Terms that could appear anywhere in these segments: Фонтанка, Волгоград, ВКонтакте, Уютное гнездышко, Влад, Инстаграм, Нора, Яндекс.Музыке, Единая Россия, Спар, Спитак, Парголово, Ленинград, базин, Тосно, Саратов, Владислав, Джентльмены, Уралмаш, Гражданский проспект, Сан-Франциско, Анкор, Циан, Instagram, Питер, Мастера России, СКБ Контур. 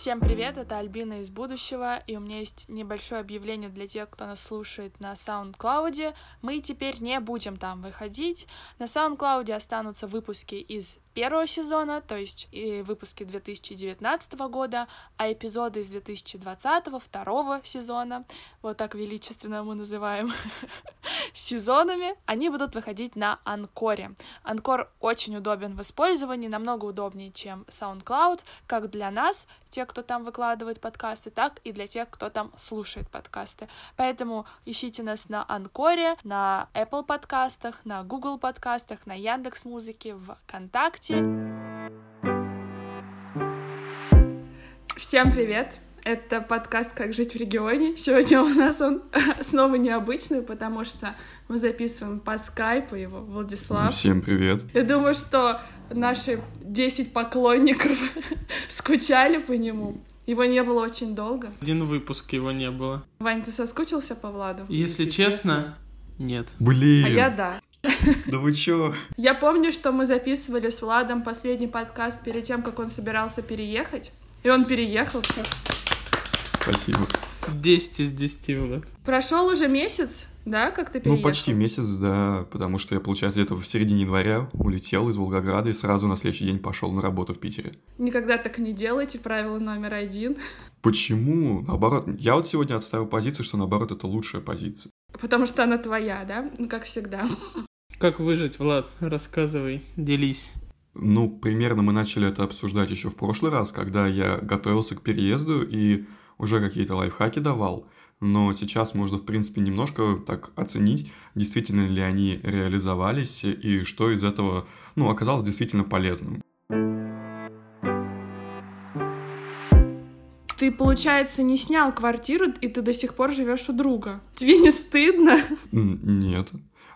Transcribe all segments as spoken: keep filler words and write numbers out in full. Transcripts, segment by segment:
Всем привет, это Альбина из будущего, и у меня есть небольшое объявление для тех, кто нас слушает на SoundCloud. Мы теперь не будем там выходить. На SoundCloud останутся выпуски из первого сезона, то есть и выпуски две тысячи девятнадцатого года, а эпизоды из две тысячи двадцатого, второго сезона, вот так величественно мы называем сезонами, они будут выходить на Анкоре. Анкор очень удобен в использовании, намного удобнее, чем SoundCloud, как для нас, тех, кто там выкладывает подкасты, так и для тех, кто там слушает подкасты. Поэтому ищите нас на Анкоре, на Apple подкастах, на Google подкастах, на Яндекс.Музыке, в ВКонтакте. Всем привет! Это подкаст «Как жить в регионе». Сегодня у нас он снова необычный, потому что мы записываем по скайпу его, Владислав. Всем привет! Я думаю, что наши десять поклонников скучали по нему. Его не было очень долго. Один выпуск его не было. Вань, ты соскучился по Владу? Если, Если честно, честно, нет. Блин! А я да. Да вы чё? Я помню, что мы записывали с Владом последний подкаст перед тем, как он собирался переехать. И он переехал. Спасибо. десять из десяти, Влад. Прошел уже месяц, да, как ты переехал? Ну, почти месяц, да, потому что я, получается, где-то в середине января улетел из Волгограда и сразу на следующий день пошел на работу в Питере. Никогда так не делайте, правило номер один. Почему? Наоборот, я вот сегодня отставил позицию, что, наоборот, это лучшая позиция. Потому что она твоя, да? Ну, как всегда. Как выжить, Влад? Рассказывай, делись. Ну, примерно мы начали это обсуждать еще в прошлый раз, когда я готовился к переезду и уже какие-то лайфхаки давал. Но сейчас можно, в принципе, немножко так оценить, действительно ли они реализовались и что из этого, ну, оказалось действительно полезным. Ты, получается, не снял квартиру, и ты до сих пор живешь у друга. Тебе не стыдно? Нет.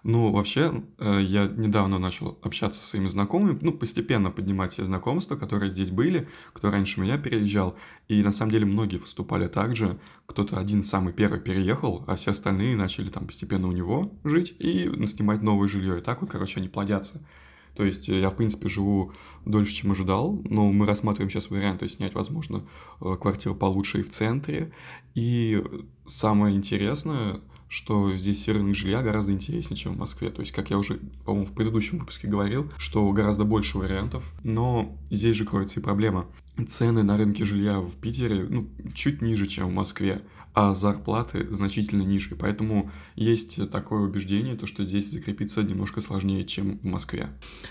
Ну, вообще, я недавно начал общаться со своими знакомыми, ну, постепенно поднимать все знакомства, которые здесь были, кто раньше меня переезжал, и на самом деле многие выступали так же, кто-то один самый первый переехал, а все остальные начали там постепенно у него жить и снимать новое жилье, и так вот, короче, они плодятся. То есть я, в принципе, живу дольше, чем ожидал, но мы рассматриваем сейчас варианты снять, возможно, квартиру получше и в центре. И самое интересное, что здесь рынок жилья гораздо интереснее, чем в Москве. То есть, как я уже, по-моему, в предыдущем выпуске говорил, что гораздо больше вариантов. Но здесь же кроется и проблема. Цены на рынке жилья в Питере, ну, чуть ниже, чем в Москве, а зарплаты значительно ниже. Поэтому есть такое убеждение, то, что здесь закрепиться немножко сложнее, чем в Москве.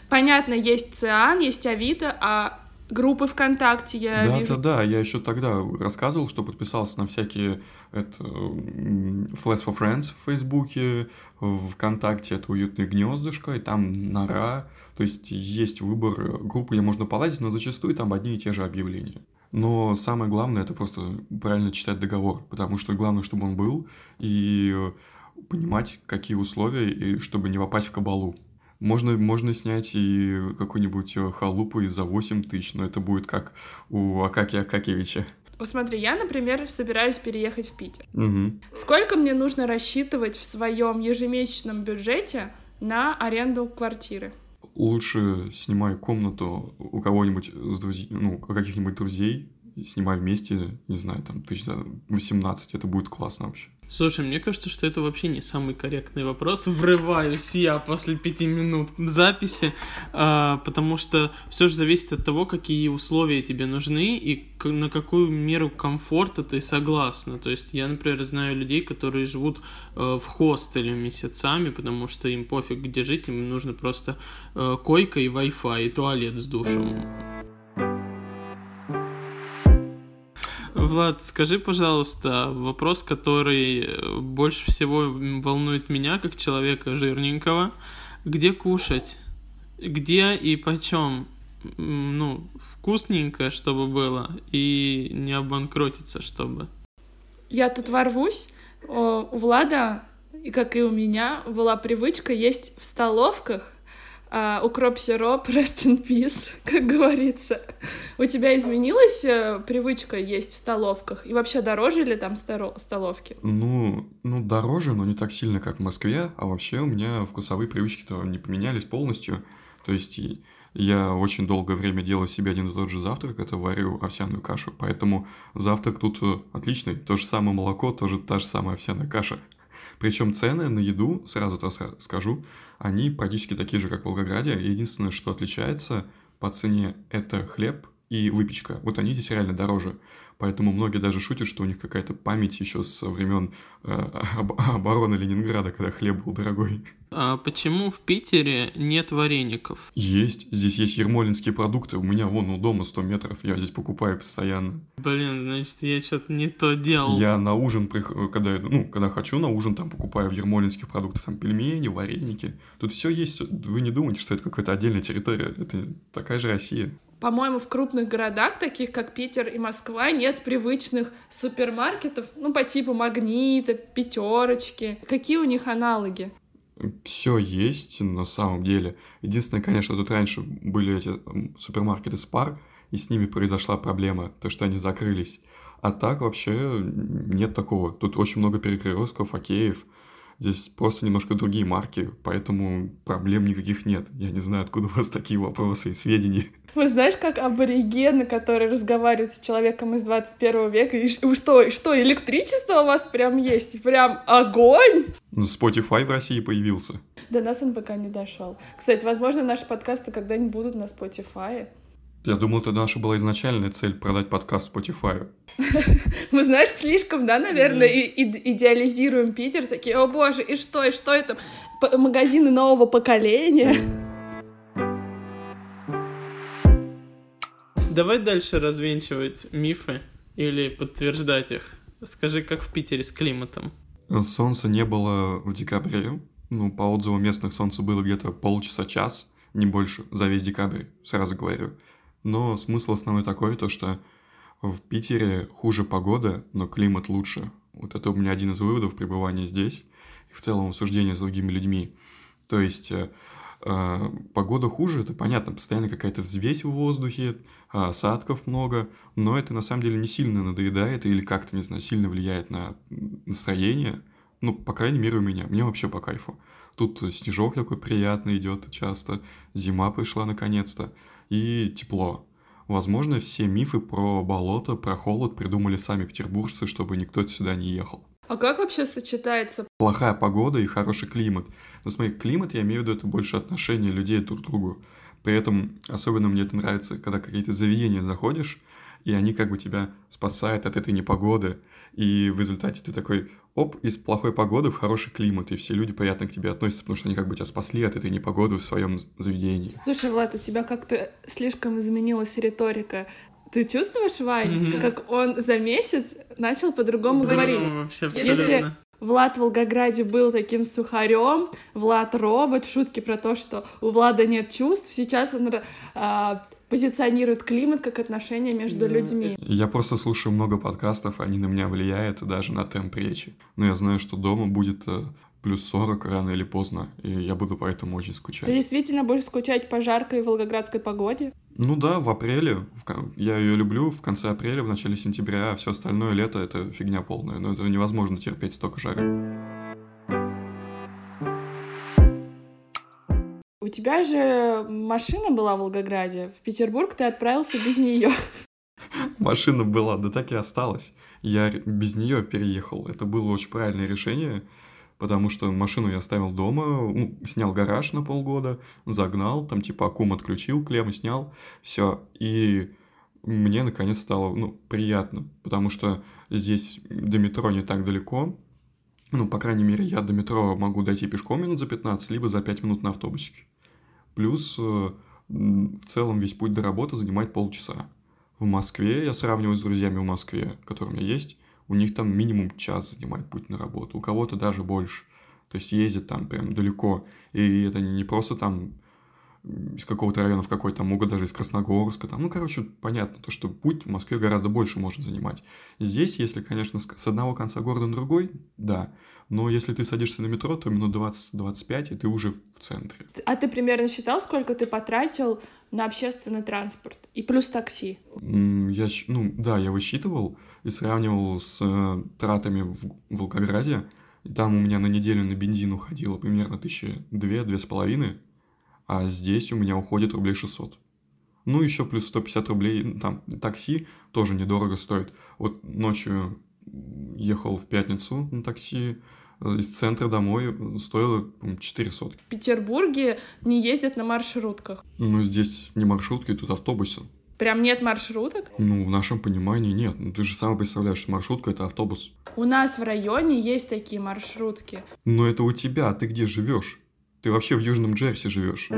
Понятно, есть Циан, есть Авито, а группы ВКонтакте я да, вижу. Да-да-да, я еще тогда рассказывал, что подписался на всякие это, Flash for Friends в Фейсбуке, ВКонтакте это «Уютное гнездышко», и там Нора, то есть есть выбор группы, где можно полазить, но зачастую там одни и те же объявления. Но самое главное, это просто правильно читать договор, потому что главное, чтобы он был, и понимать, какие условия, и чтобы не попасть в кабалу. Можно, можно снять и какую-нибудь халупу и за восемь тысяч, но это будет как у Акаки Акакевича. Вот смотри, я, например, собираюсь переехать в Питер. Угу. Сколько мне нужно рассчитывать в своем ежемесячном бюджете на аренду квартиры? Лучше снимай комнату у кого-нибудь, с друзь... ну, у каких-нибудь друзей, снимай вместе, не знаю, там, тысяч за восемнадцать, это будет классно вообще. Слушай, мне кажется, что это вообще не самый корректный вопрос. Врываюсь я после пяти минут записи, потому что все же зависит от того, какие условия тебе нужны и на какую меру комфорта ты согласна. То есть я, например, знаю людей, которые живут в хостеле месяцами, потому что им пофиг, где жить, им нужно просто койка и Wi-Fi, и туалет с душем. Влад, скажи, пожалуйста, вопрос, который больше всего волнует меня, как человека жирненького. Где кушать? Где и почем? Ну, вкусненько, чтобы было, и не обанкротиться, чтобы. Я тут ворвусь. У Влада, как и у меня, была привычка есть в столовках Uh, укроп-сироп, rest in peace, как говорится. У тебя изменилась uh, привычка есть в столовках? И вообще дороже ли там старо- столовки? Ну, ну, дороже, но не так сильно, как в Москве. А вообще у меня вкусовые привычки-то не поменялись полностью. То есть Я очень долгое время делаю себе один и тот же завтрак, это варю овсяную кашу, поэтому завтрак тут отличный, то же самое молоко, тоже та же самая овсяная каша. Причем цены на еду, сразу скажу, они практически такие же, как в Волгограде, единственное, что отличается по цене, это хлеб и выпечка, вот они здесь реально дороже, поэтому многие даже шутят, что у них какая-то память еще со времен э, об- обороны Ленинграда, когда хлеб был дорогой. А почему в Питере нет вареников? Есть, здесь есть ермолинские продукты, у меня вон у дома сто метров, я здесь покупаю постоянно. Блин, значит, я что-то не то делал. Я на ужин, когда, ну, когда хочу на ужин, там покупаю в ермолинских продуктах, там пельмени, вареники, тут все есть, вы не думайте, что это какая-то отдельная территория, это такая же Россия. По-моему, в крупных городах, таких как Питер и Москва, нет привычных супермаркетов, ну, по типу Магнита, Пятерочки. Какие у них аналоги? Все есть на самом деле. Единственное, конечно, тут раньше были эти супермаркеты Спар, и с ними произошла проблема, то, что они закрылись. А так вообще нет такого. Тут очень много перекрестков, океев. Здесь просто немножко другие марки, поэтому проблем никаких нет. Я не знаю, откуда у вас такие вопросы и сведения. Вы знаешь, как аборигены, которые разговаривают с человеком из двадцать первого века, и что, и что, электричество у вас прям есть? Прям огонь! Ну, Spotify в России появился. До нас он пока не дошел. Кстати, возможно, наши подкасты когда-нибудь будут на Spotify. Я думал, это наша была изначальная цель — продать подкаст Spotify. Мы, знаешь, слишком, да, наверное, идеализируем Питер. Такие, о боже, и что, и что это? Магазины нового поколения. Давай дальше развенчивать мифы или подтверждать их. Скажи, как в Питере с климатом? Солнца не было в декабре. Ну, по отзывам местных, солнце было где-то полчаса-час, не больше, за весь декабрь, сразу говорю. Но смысл основной такой, то что в Питере хуже погода, но климат лучше. Вот это у меня один из выводов пребывания здесь и в целом обсуждения с другими людьми. То есть э, э, погода хуже, это понятно, постоянно какая-то взвесь в воздухе, осадков много, но это на самом деле не сильно надоедает или как-то, не знаю, сильно влияет на настроение. Ну, по крайней мере, у меня. Мне вообще по кайфу. Тут снежок такой приятный идет часто, зима пришла наконец-то. И тепло. Возможно, все мифы про болото, про холод придумали сами петербуржцы, чтобы никто сюда не ехал. А как вообще сочетается плохая погода и хороший климат? Но смотри, климат, я имею в виду, это больше отношение людей друг к другу. При этом особенно мне это нравится, когда какие-то заведения заходишь, и они как бы тебя спасают от этой непогоды. И в результате ты такой, оп, из плохой погоды в хороший климат, и все люди приятно к тебе относятся, потому что они как бы тебя спасли от этой непогоды в своем заведении. Слушай, Влад, у тебя как-то слишком изменилась риторика. Ты чувствуешь, Вань, mm-hmm. как он за месяц начал по-другому да, говорить? Вообще, если Влад в Волгограде был таким сухарем, Влад робот, шутки про то, что у Влада нет чувств, сейчас он... А, позиционирует климат как отношения между людьми. Я просто слушаю много подкастов, они на меня влияют, даже на темп речи. Но я знаю, что дома будет плюс сорок рано или поздно, и я буду поэтому очень скучать. Ты действительно будешь скучать по жаркой волгоградской погоде? Ну да, в апреле. Я ее люблю в конце апреля, в начале сентября, а все остальное лето — это фигня полная. Но это невозможно терпеть столько жары. У тебя же машина была в Волгограде, в Петербург ты отправился без нее. Машина была, да так и осталась. Я без нее переехал. Это было очень правильное решение, потому что машину я оставил дома, снял гараж на полгода, загнал, там типа аккум отключил, клеммы снял, все. И мне наконец стало, ну, приятно, потому что здесь до метро не так далеко. Ну, по крайней мере, я до метро могу дойти пешком минут за пятнадцать, либо за пять минут на автобусике. Плюс в целом весь путь до работы занимает полчаса. В Москве, я сравниваю с друзьями в Москве, которые у меня есть, у них там минимум час занимает путь на работу, у кого-то даже больше. То есть ездят там прям далеко, и это не просто там из какого-то района в какой-то, могут даже из Красногорска, там, ну, короче, понятно, то, что путь в Москве гораздо больше может занимать. Здесь, если, конечно, с одного конца города на другой, да, но если ты садишься на метро, то минут двадцать-двадцать пять, и ты уже в центре. А ты примерно считал, сколько ты потратил на общественный транспорт и плюс такси? Я, ну, да, я высчитывал и сравнивал с э, тратами в Волгограде, и там у меня на неделю на бензин уходило примерно тысячи две-две с половиной, а здесь у меня уходит рублей шестьсот. Ну, еще плюс сто пятьдесят рублей, там, такси тоже недорого стоит. Вот ночью ехал в пятницу на такси из центра домой, стоило четыре сотки. В Петербурге не ездят на маршрутках. Ну, здесь не маршрутки, тут автобусы. Прям нет маршруток? Ну, в нашем понимании нет. Ну, ты же сам представляешь, что маршрутка — это автобус. У нас в районе есть такие маршрутки. Но это у тебя, а ты где живешь? Ты вообще в Южном Джерси живешь.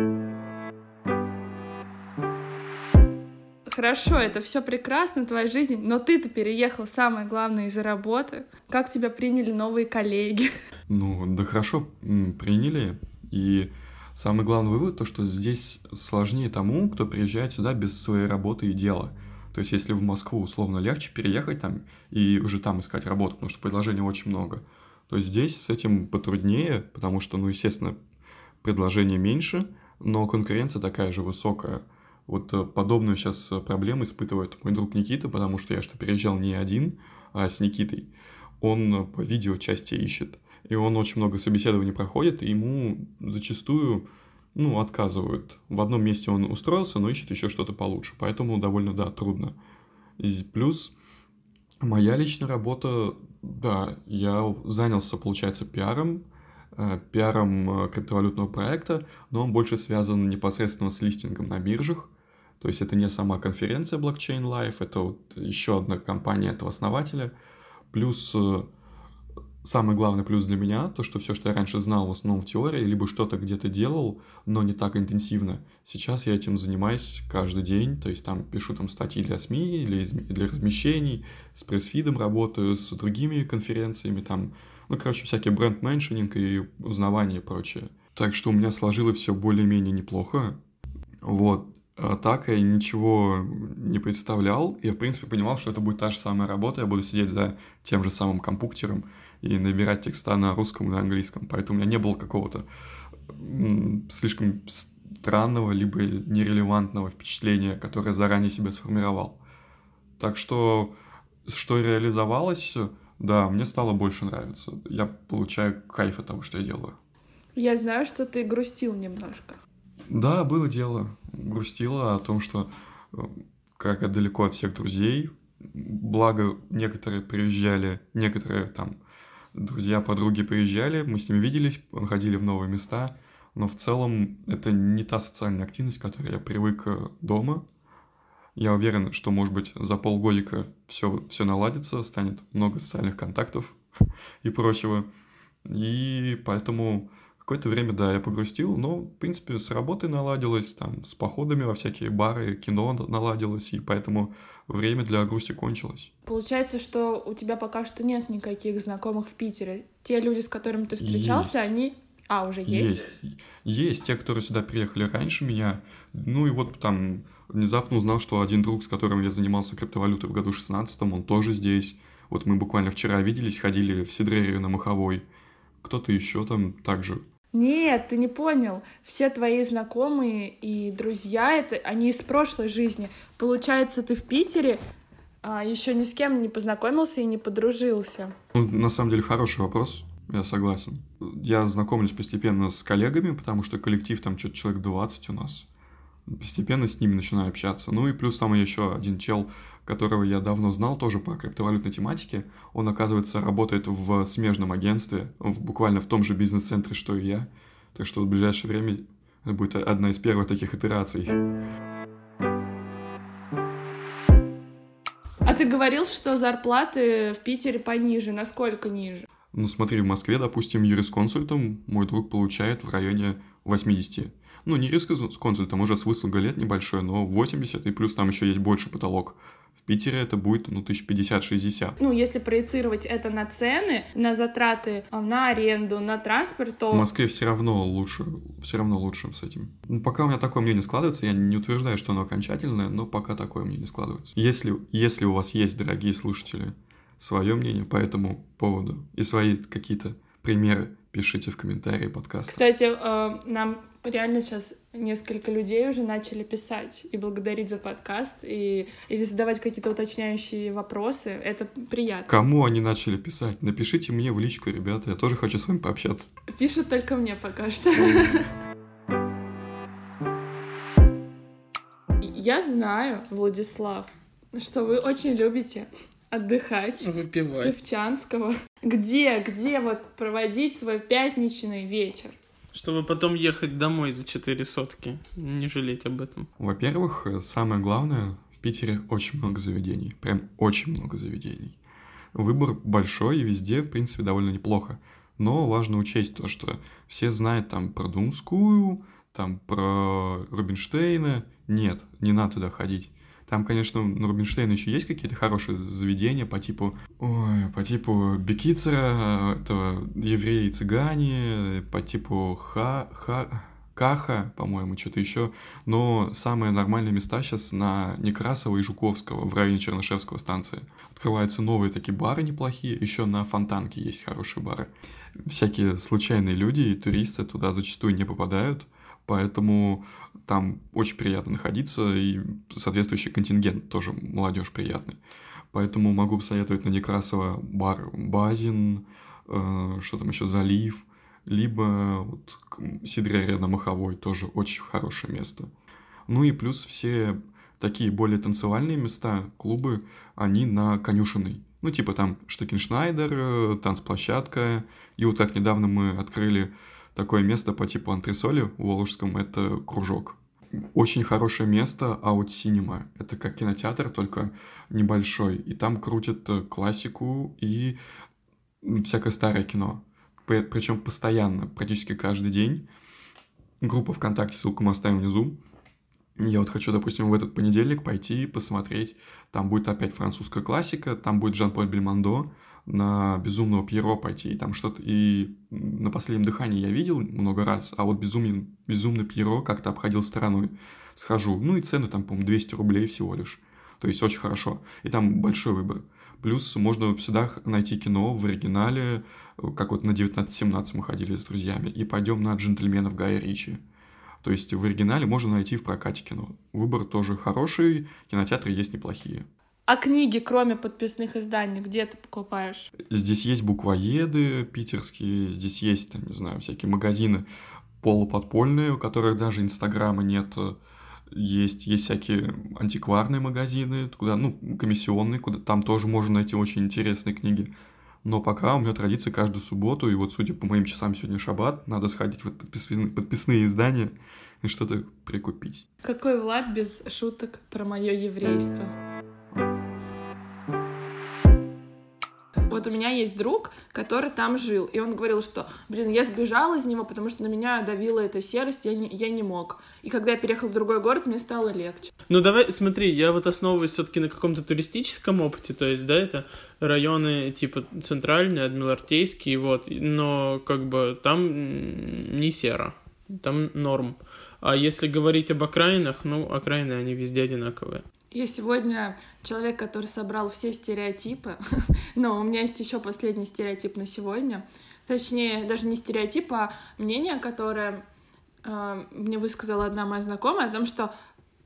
Хорошо, это все прекрасно, твоя жизнь, но ты-то переехал, самое главное, из-за работы. Как тебя приняли новые коллеги? Ну, да хорошо приняли. И самый главный вывод — то, что здесь сложнее тому, кто приезжает сюда без своей работы и дела. То есть, если в Москву, условно, легче переехать там и уже там искать работу, потому что предложений очень много, то здесь с этим потруднее, потому что, ну, естественно, предложений меньше, но конкуренция такая же высокая. Вот подобную сейчас проблему испытывает мой друг Никита, потому что я что переезжал не один, а с Никитой. Он по видеочасти ищет, и он очень много собеседований проходит, и ему зачастую, ну, отказывают. В одном месте он устроился, но ищет еще что-то получше, поэтому довольно, да, трудно. И плюс моя личная работа, да, я занялся, получается, пиаром, пиаром криптовалютного проекта, но он больше связан непосредственно с листингом на биржах. То есть это не сама конференция Blockchain Life, это вот еще одна компания этого основателя. Плюс, самый главный плюс для меня, то, что все, что я раньше знал в основном в теории, либо что-то где-то делал, но не так интенсивно. Сейчас я этим занимаюсь каждый день, то есть там пишу там статьи для СМИ, для, для размещений, с пресс-фидом работаю, с другими конференциями, там, ну, короче, всякий бренд-меншенинг и узнавание и прочее. Так что у меня сложилось все более-менее неплохо. Вот. А так я ничего не представлял. Я, в принципе, понимал, что это будет та же самая работа. Я буду сидеть за тем же самым компьютером и набирать текста на русском и на английском. Поэтому у меня не было какого-то слишком странного либо нерелевантного впечатления, которое заранее себе сформировал. Так что, что реализовалось... Да, мне стало больше нравиться. Я получаю кайф от того, что я делаю. Я знаю, что ты грустил немножко. Да, было дело. Грустила о том, что как я далеко от всех друзей. Благо, некоторые приезжали, некоторые там друзья, подруги приезжали, мы с ними виделись, ходили в новые места. Но в целом это не та социальная активность, к которой я привык дома. Я уверен, что, может быть, за полгодика все, все наладится, станет много социальных контактов и прочего. И поэтому какое-то время, да, я погрустил, но, в принципе, с работой наладилось, там, с походами во всякие бары, кино наладилось, и поэтому время для грусти кончилось. Получается, что у тебя пока что нет никаких знакомых в Питере. Те люди, с которыми ты встречался, есть. Они... А, уже есть? Есть. Есть те, которые сюда приехали раньше меня. Ну и вот там внезапно узнал, что один друг, с которым я занимался криптовалютой в году шестнадцатом, он тоже здесь. Вот мы буквально вчера виделись, ходили в Сидрерию на Маховой. Кто-то еще там также. Нет, ты не понял. Все твои знакомые и друзья, это они из прошлой жизни. Получается, ты в Питере а, еще ни с кем не познакомился и не подружился. Ну, на самом деле, хороший вопрос. Я согласен. Я знакомлюсь постепенно с коллегами, потому что коллектив там что-то человек двадцать у нас. Постепенно с ними начинаю общаться. Ну и плюс там еще один чел, которого я давно знал, тоже по криптовалютной тематике. Он, оказывается, работает в смежном агентстве, в, буквально в том же бизнес-центре, что и я. Так что в ближайшее время это будет одна из первых таких итераций. А ты говорил, что зарплаты в Питере пониже. Насколько ниже? Ну, смотри, в Москве, допустим, юрисконсультом мой друг получает в районе восемьдесят. Ну, не юрисконсультом, уже с выслугой лет небольшой, но восемьдесят, и плюс там еще есть больше потолок. В Питере это будет, ну, тысяча пятьдесят - шестьдесят. Ну, если проецировать это на цены, на затраты, на аренду, на транспорт, то... В Москве все равно лучше, все равно лучше с этим. Ну, пока у меня такое мнение складывается, я не утверждаю, что оно окончательное, но пока такое мнение складывается. Если, если у вас есть, дорогие слушатели, свое мнение по этому поводу и свои какие-то примеры пишите в комментарии подкаста. Кстати, нам реально сейчас несколько людей уже начали писать и благодарить за подкаст, и или задавать какие-то уточняющие вопросы. Это приятно. Кому они начали писать? Напишите мне в личку, ребята, я тоже хочу с вами пообщаться. Пишут только мне пока что. Я знаю, Владислав, что вы очень любите отдыхать. Выпивать. Певчанского. Где, где вот проводить свой пятничный вечер? Чтобы потом ехать домой за четыре сотки. Не жалеть об этом. Во-первых, самое главное, в Питере очень много заведений. Прям очень много заведений. Выбор большой и везде, в принципе, довольно неплохо. Но важно учесть то, что все знают там про Думскую, там про Рубинштейна. Нет, не надо туда ходить. Там, конечно, на Рубинштейна еще есть какие-то хорошие заведения по типу... Ой, по типу Бикицера, этого евреи и цыгане, по типу ха... ха... Каха, по-моему, что-то еще. Но самые нормальные места сейчас на Некрасова и Жуковского в районе Чернышевского станции. Открываются новые такие бары неплохие. Еще на Фонтанке есть хорошие бары. Всякие случайные люди и туристы туда зачастую не попадают. Поэтому там очень приятно находиться. И соответствующий контингент тоже молодежь приятный. Поэтому могу посоветовать на Некрасова бар «Базин», э, что там еще, «Залив». Либо вот Сидрярия на Маховой, тоже очень хорошее место. Ну и плюс все такие более танцевальные места, клубы, они на Конюшиной. Ну типа там Штекеншнайдер, танцплощадка. И вот так недавно мы открыли такое место по типу антресоли в Волжском, это Кружок. Очень хорошее место аут-синема. Это как кинотеатр, только небольшой. И там крутят классику и всякое старое кино. Причем постоянно, практически каждый день. Группа ВКонтакте, ссылку мы оставим внизу. Я вот хочу, допустим, в этот понедельник пойти посмотреть. Там будет опять французская классика, там будет Жан-Поль Бельмондо, на «Безумного Пьеро» пойти. И там что-то... И на «Последнем дыхании» я видел много раз, а вот «Безумный, безумный Пьеро» как-то обходил стороной. Схожу. Ну и цены там, по-моему, двести рублей всего лишь. То есть очень хорошо. И там большой выбор. Плюс можно всегда найти кино в оригинале, как вот на девятнадцать семнадцать мы ходили с друзьями, и пойдем на «Джентльменов» Гая Ричи. То есть в оригинале можно найти в прокате кино. Выбор тоже хороший, кинотеатры есть неплохие. А книги, кроме подписных изданий, где ты покупаешь? Здесь есть буквоеды питерские, здесь есть, там, не знаю, всякие магазины полуподпольные, у которых даже Инстаграма нет. Есть, есть всякие антикварные магазины, куда, ну, комиссионные, куда, там тоже можно найти очень интересные книги. Но пока у меня традиция каждую субботу, и вот, судя по моим часам, сегодня шаббат, надо сходить в подписные, подписные издания и что-то прикупить. Какой Влад без шуток про мое еврейство? Вот у меня есть друг, который там жил, и он говорил, что, блин, я сбежал из него, потому что на меня давила эта серость, я не, я не мог. И когда я переехал в другой город, мне стало легче. Ну давай, смотри, я вот основываюсь все-таки на каком-то туристическом опыте, то есть, да, это районы типа центральные, адмиралтейские, вот, но как бы там не серо, там норм. А если говорить об окраинах, ну, окраины, они везде одинаковые. Я сегодня человек, который собрал все стереотипы, но у меня есть еще последний стереотип на сегодня. Точнее, даже не стереотип, а мнение, которое э, мне высказала одна моя знакомая о том, что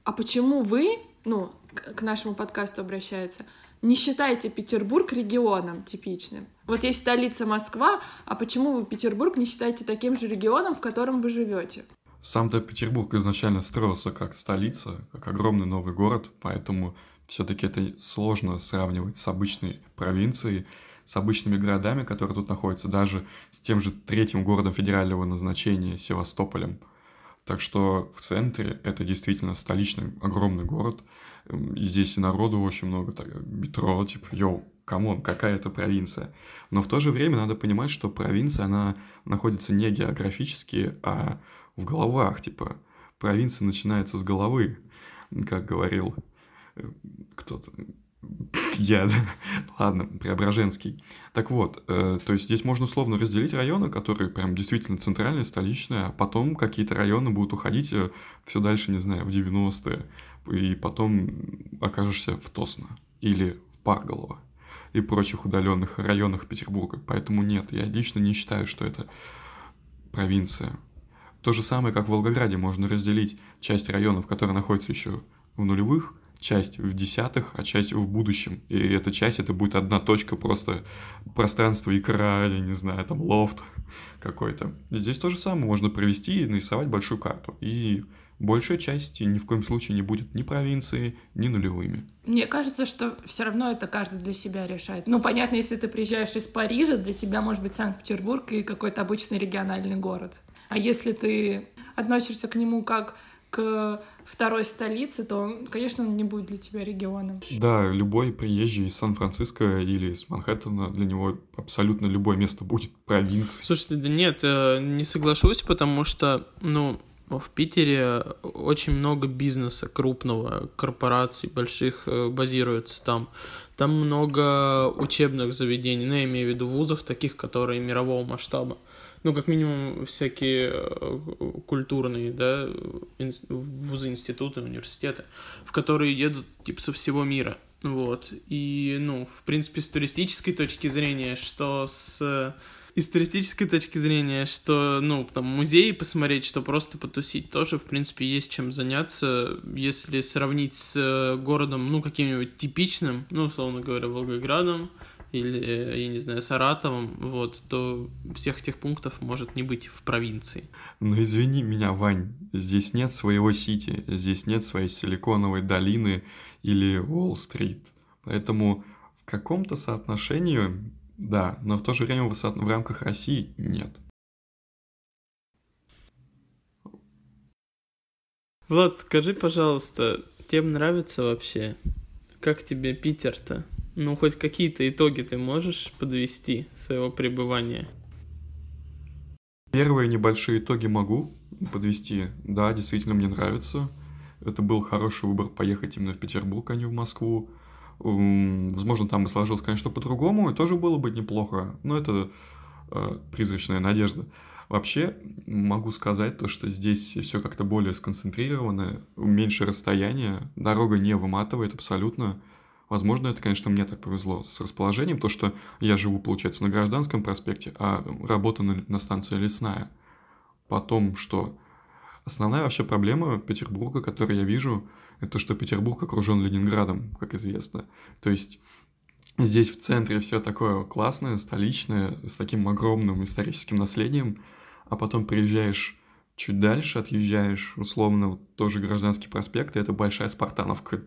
«А почему вы, ну, к нашему подкасту обращается, не считаете Петербург регионом типичным? Вот есть столица Москва, а почему вы Петербург не считаете таким же регионом, в котором вы живете?» Сам-то Петербург изначально строился как столица, как огромный новый город, поэтому все-таки это сложно сравнивать с обычной провинцией, с обычными городами, которые тут находятся, даже с тем же третьим городом федерального назначения Севастополем. Так что в центре это действительно столичный огромный город, здесь и народу очень много, так, метро, типа, йоу, камон, какая это провинция. Но в то же время надо понимать, что провинция, она находится не географически, а в головах, типа, провинция начинается с головы, как говорил кто-то, я, да, ладно, Преображенский. Так вот, э, то есть здесь можно условно разделить районы, которые прям действительно центральные, столичные, а потом какие-то районы будут уходить все дальше, не знаю, в девяностые, и потом окажешься в Тосно или в Парголово и прочих удаленных районах Петербурга. Поэтому нет, я лично не считаю, что это провинция. То же самое, как в Волгограде, можно разделить часть районов, которые находятся еще в нулевых, часть в десятых, а часть в будущем. И эта часть, это будет одна точка, просто пространство икра, я не знаю, там лофт какой-то. Здесь то же самое, можно провести и нарисовать большую карту. И большая часть ни в коем случае не будет ни провинции, ни нулевыми. Мне кажется, что все равно это каждый для себя решает. Ну, понятно, если ты приезжаешь из Парижа, для тебя может быть Санкт-Петербург и какой-то обычный региональный город. А если ты относишься к нему как к второй столице, то он, конечно, не будет для тебя регионом. Да, любой приезжий из Сан-Франциско или из Манхэттена, для него абсолютно любое место будет провинцией. Слушайте, да нет, не соглашусь, потому что, ну, в Питере очень много бизнеса крупного, корпораций больших базируется там. Там много учебных заведений, ну, я имею в виду вузов, таких, которые мирового масштаба. Ну, как минимум, всякие культурные, да, вузы, институты, университеты, в которые едут, типа, со всего мира, вот, и, ну, в принципе, с туристической точки зрения, что с... И с туристической точки зрения, что, ну, там, музеи посмотреть, что просто потусить тоже, в принципе, есть чем заняться, если сравнить с городом, ну, каким-нибудь типичным, ну, условно говоря, Волгоградом, или, я не знаю, Саратовом, вот, то всех этих пунктов может не быть в провинции. Ну, извини меня, Вань, здесь нет своего Сити, здесь нет своей Силиконовой долины или Уолл-стрит. Поэтому в каком-то соотношении, да, но в то же время в рамках России нет. Влад, скажи, пожалуйста, тебе нравится вообще? Как тебе Питер-то? Ну, хоть какие-то итоги ты можешь подвести своего пребывания? Первые небольшие итоги могу подвести. Да, действительно, мне нравится. Это был хороший выбор поехать именно в Петербург, а не в Москву. Возможно, там бы сложилось, конечно, по-другому, и тоже было бы неплохо. Но это э, призрачная надежда. Вообще, могу сказать то, что здесь все как-то более сконцентрировано, меньше расстояние, дорога не выматывает абсолютно. Возможно, это, конечно, мне так повезло с расположением, то, что я живу, получается, на Гражданском проспекте, а работа на, на станции Лесная. Потом, что основная вообще проблема Петербурга, которую я вижу, это то, что Петербург окружен Ленинградом, как известно. То есть здесь в центре все такое классное, столичное, с таким огромным историческим наследием, а потом приезжаешь чуть дальше, отъезжаешь, условно, вот, тоже Гражданский проспект, и это большая Спартановка.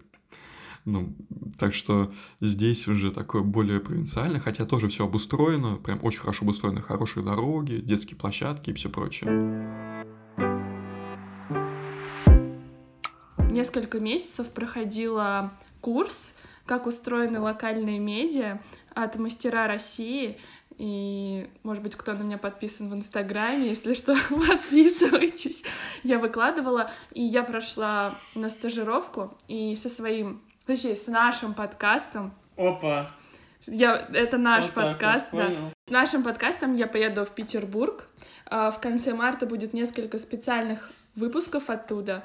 Ну, так что здесь уже такое более провинциально, хотя тоже все обустроено, прям очень хорошо обустроено, хорошие дороги, детские площадки и все прочее. Несколько месяцев проходила курс «Как устроены локальные медиа» от «Мастера России». И, может быть, кто на меня подписан в Инстаграме, если что, подписывайтесь. Я выкладывала, и я прошла на стажировку, и со своим... Точнее, с нашим подкастом. Опа! Я, это наш Опа, подкаст, да. Понял. С нашим подкастом я поеду в Петербург. В конце марта будет несколько специальных выпусков оттуда.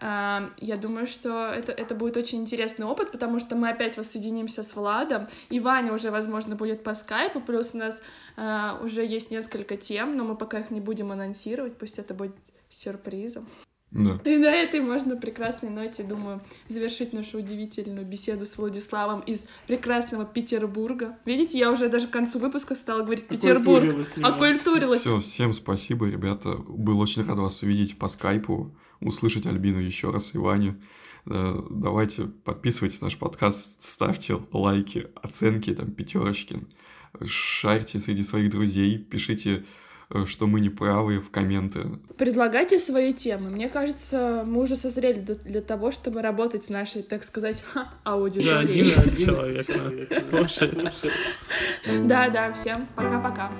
Я думаю, что это, это будет очень интересный опыт, потому что мы опять воссоединимся с Владом, и Ваня уже, возможно, будет по скайпу, плюс у нас уже есть несколько тем, но мы пока их не будем анонсировать, пусть это будет сюрпризом. Да. И на этой можно прекрасной ноте, думаю, завершить нашу удивительную беседу с Владиславом из прекрасного Петербурга. Видите, я уже даже к концу выпуска стала говорить Петербург. Окультурилась. Все, всем спасибо, ребята. Был очень рад вас увидеть по скайпу, услышать Альбину еще раз и Ваню. Давайте подписывайтесь на наш подкаст, ставьте лайки, оценки, там, пятерочки. Шарьте среди своих друзей, пишите... что мы неправы, в комменты. Предлагайте свои темы. Мне кажется, мы уже созрели для того, чтобы работать с нашей, так сказать, аудиторией. Да, одиннадцать человек. Да, да, всем пока-пока.